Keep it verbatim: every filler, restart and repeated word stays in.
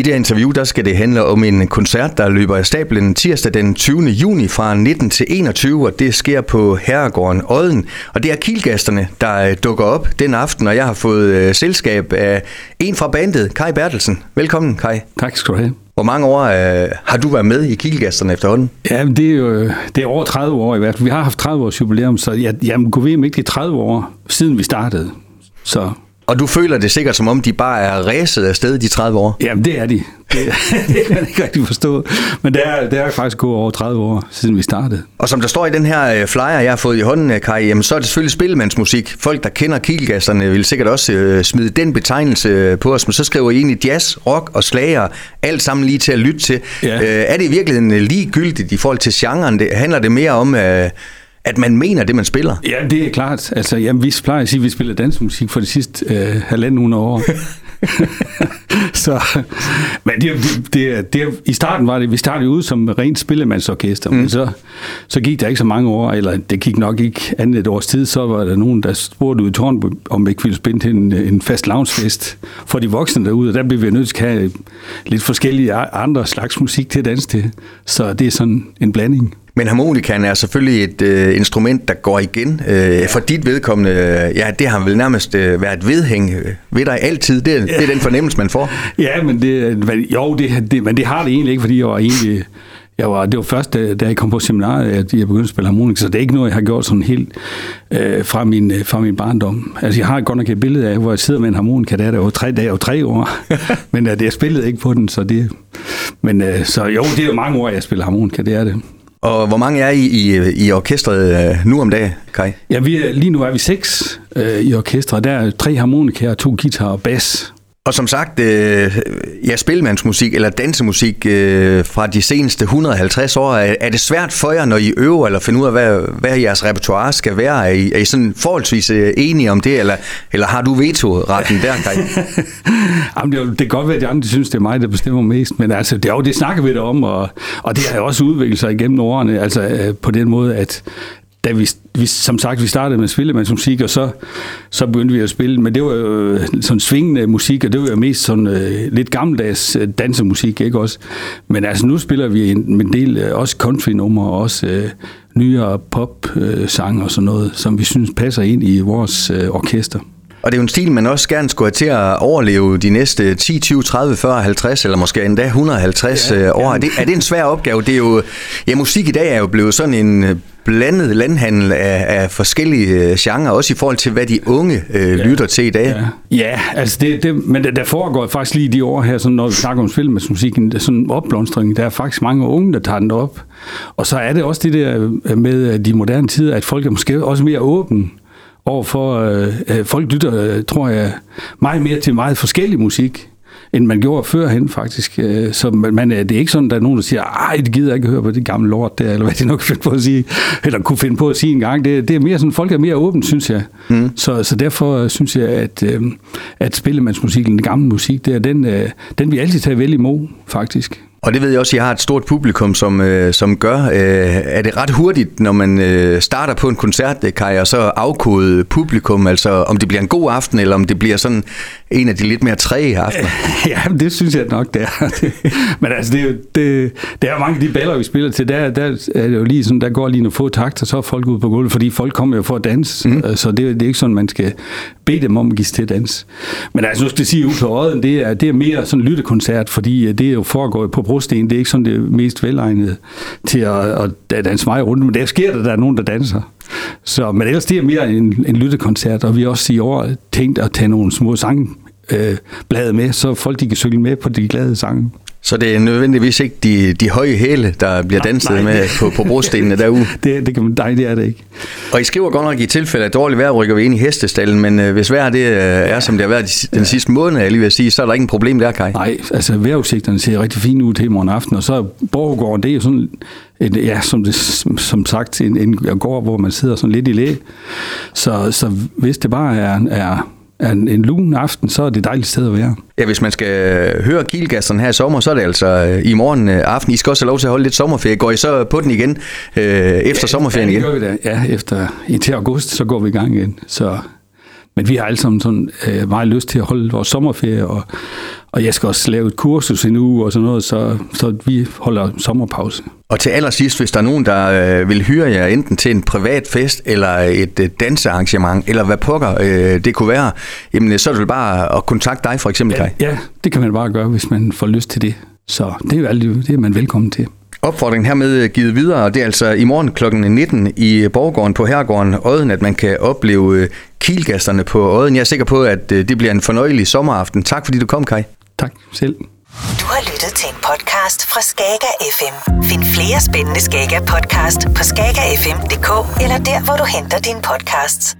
I det interview, der skal det handle om en koncert, der løber af stablen tirsdag den tyvende juni fra nitten til enogtyve, og det sker på Herregården Odden. Og det er Kielgasterne, der dukker op den aften, og jeg har fået selskab af en fra bandet, Kai Bertelsen. Velkommen, Kai. Tak skal du have. Hvor mange år øh, har du været med i Kielgasterne efterhånden? Jamen, det er jo det er over tredive år i hvert fald. Vi har haft tredive års jubilæum, så jeg, jamen, kunne vi ikke det tredive år, siden vi startede. Så... Og du føler det sikkert, som om de bare er ræset af sted de tredive år? Jamen, det er de. Det, det kan jeg ikke rigtig forstå. Men det er, det er faktisk gået over tredive år, siden vi startede. Og som der står i den her flyer, jeg har fået i hånden, Kai, jamen, så er det selvfølgelig spillemandsmusik. Folk, der kender Kielgasterne, vil sikkert også øh, smide den betegnelse på os. Men så skriver I egentlig jazz, rock og slager, alt sammen lige til at lytte til. Ja. Øh, er det i virkeligheden ligegyldigt i forhold til genren? Det, handler det mere om... Øh, at man mener det, man spiller? Ja, det er klart. Altså, jamen, vi plejer at sige, at vi spiller dansmusik for de sidste øh, halvanden hundrede år. Så, men det, det, det, i starten var det, vi startede ud som rent spillemandsorkester, mm. men så, så gik der ikke så mange år, eller det gik nok ikke andet et års tid, så var der nogen, der spurgte ud i Tornby, om vi ikke ville spille til en, en fast loungefest for de voksne derude, og der blev vi nødt til at have lidt forskellige andre slags musik til at danse til, så det er sådan en blanding. Men harmonikaen er selvfølgelig et øh, instrument, der går igen. Øh, for dit vedkommende, øh, ja, det har vel nærmest øh, været et vedhæng ved dig altid. Det, det er den fornemmelse, man får. Ja, men det, jo, det, det, men det har det egentlig ikke, fordi jeg var egentlig... Jeg var, det var først, da, da jeg kom på seminariet, at jeg begyndte at spille harmonik, så det er ikke noget, jeg har gjort sådan helt øh, fra, min, øh, fra min barndom. Altså, jeg har godt nok et billede af, hvor jeg sidder med en harmonika, der er der jo tre dage og tre år, men at jeg spillede ikke på den, så det... Men øh, så jo, det er jo mange år, jeg spiller harmonika, det er det. Og hvor mange er I i, i orkestret nu om dagen, Kai? Ja, vi er, lige nu er vi seks øh, i orkestret. Der er tre harmonikaer, to guitar og bas. Og som sagt, øh, ja, spilmandsmusik eller dansemusik øh, fra de seneste hundrede og halvtreds år, er, er det svært for jer, når I øver, eller finder ud af, hvad, hvad jeres repertoire skal være? Er I, er I sådan forholdsvis enige om det, eller, eller har du veto-retten der, Kai? Jamen, det, det kan godt være, at de andre synes, det er mig, der bestemmer mest, men altså, det, jo, det snakker vi da om, og, og det har jo også udviklet sig igennem årene, altså øh, på den måde, at da vi, vi, som sagt, vi startede med spillemandsmusik, og så, så begyndte vi at spille, men det var jo sådan svingende musik, og det var jo mest sådan øh, lidt gammeldags øh, dansemusik, ikke også? Men altså, nu spiller vi en, en del øh, også country-nummer, og også øh, nyere pop-sange øh, og sådan noget, som vi synes passer ind i vores øh, orkester. Og det er jo en stil, man også gerne skulle have til at overleve de næste ti, tyve, tredive, fyrre, halvtreds eller måske endda hundrede og halvtreds ja, år. Ja. Er, det, er det en svær opgave? Det er jo, ja, musik i dag er jo blevet sådan en blandet landhandel af, af forskellige genrer, også i forhold til, hvad de unge øh, ja. lytter til i dag. Ja, ja, altså det, det, men der foregår faktisk lige de år her, sådan, når vi snakker om spilmandsmusikken, sådan en opblomstring, der er faktisk mange unge, der tager den op. Og så er det også det der med de moderne tider, at folk er måske også mere åbne overfor øh, øh, folk lytter, øh, tror jeg, meget mere til meget forskellig musik, end man gjorde førhen faktisk. Øh, så man, det er ikke sådan, der er nogen, der siger, ej, det gider jeg ikke høre på det gamle lort der, eller hvad de nok finde på at sige, eller kunne finde på at sige en gang. Det, det er mere sådan, folk er mere åbne, synes jeg. Mm. Så, så derfor synes jeg, at, øh, at spillemandsmusikken, den gamle musik, det er den, øh, den vi altid tager vel imod, faktisk. Og det ved jeg også, at I har et stort publikum, som, øh, som gør. Øh, er det ret hurtigt, når man øh, starter på en koncert, Kai, og så afkode publikum? Altså, om det bliver en god aften, eller om det bliver sådan en af de lidt mere træge aftener? Øh, ja, det synes jeg nok, det er. Men altså, det er jo det, det er mange af de baller, vi spiller til. Der, der er det jo lige sådan, der går lige nogle få takter, så er folk ude på gulvet, fordi folk kommer jo for at danse. Mm. Så det, det er ikke sådan, man skal bede dem om at give sig til at danse. Men altså, nu skal jeg sige, ude på Odden, det er, det er mere sådan en lyttekoncert, fordi det jo foregår på brosten, det er ikke sådan det mest velegnede til at, at danse mig rundt, men der sker der, der er nogen, der danser. Så, men ellers det er mere en, en lyttekoncert, og vi har også i år tænkt at tage nogle små sangblade øh, med, så folk de kan cykle med på de glade sange. Så det er nødvendigvis ikke de, de høje hæle, der bliver nej, danset nej. med på, på brostenene derude? det, det kan man, nej, det er det ikke. Og I skriver godt nok i tilfælde, at dårligt vejr rykker vi ind i hestestallen, men øh, hvis vejr det øh, er, som det har været de, den ja. sidste måned, jeg lige vil sige, så er der ikke en problem der, Kai? Nej, altså vejrudsigterne ser rigtig fine ud til morgen aften, og så Borgården, det er jo sådan... Et, ja, som, det, som sagt, en, en gård, hvor man sidder sådan lidt i læ. Så, så hvis det bare er, er, er en, en lun aften, så er det et dejligt sted at være. Ja, hvis man skal høre Kielgasterne her i sommer, så er det altså i morgen aften. I skal også have lov til at holde lidt sommerferie. Går I så på den igen øh, efter ja, sommerferien ja, igen? Ja, det gør vi da. Ja, efter, indtil august, så går vi i gang igen. Så, men vi har alle sammen sådan, øh, meget lyst til at holde vores sommerferie og, Og jeg skal også lave et kursus i en uge og sådan noget, så, så vi holder sommerpause. Og til allersidst, hvis der er nogen, der øh, vil hyre jer enten til en privat fest eller et øh, dansearrangement, eller hvad pokker øh, det kunne være, jamen, så er det bare at kontakte dig for eksempel, Kai. Ja, ja, det kan man bare gøre, hvis man får lyst til det. Så det er, jo altid, det er man velkommen til. Opfordringen hermed givet videre, og det er altså i morgen klokken nitten i Borgården på Herregården Odden, at man kan opleve Kielgasterne på Odden. Jeg er sikker på, at det bliver en fornøjelig sommeraften. Tak fordi du kom, Kai. Tak selv. Du har lyttet til en podcast fra Skager F M. Find flere spændende Skager podcast på skagerfm punktum dk eller der, hvor du henter dine podcasts.